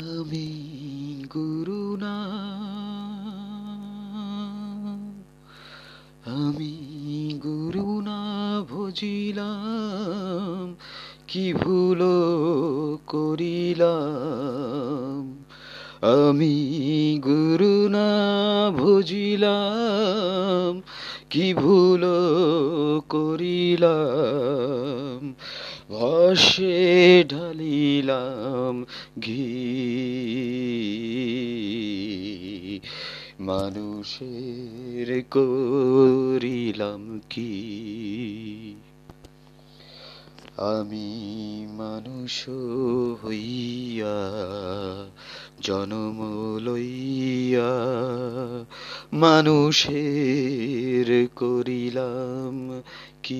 আমি গুরু না, আমি গুরু না ভজিলাম, কি ভুল করিলাম। আমি গুরু না ভজিলাম, কি ভুল করিলাম। বসে ঢালিলাম ঘি, মানুষের করিলাম কি। আমি মানুষ হইয়া জনম লইয়া মানুষের করিলাম কি।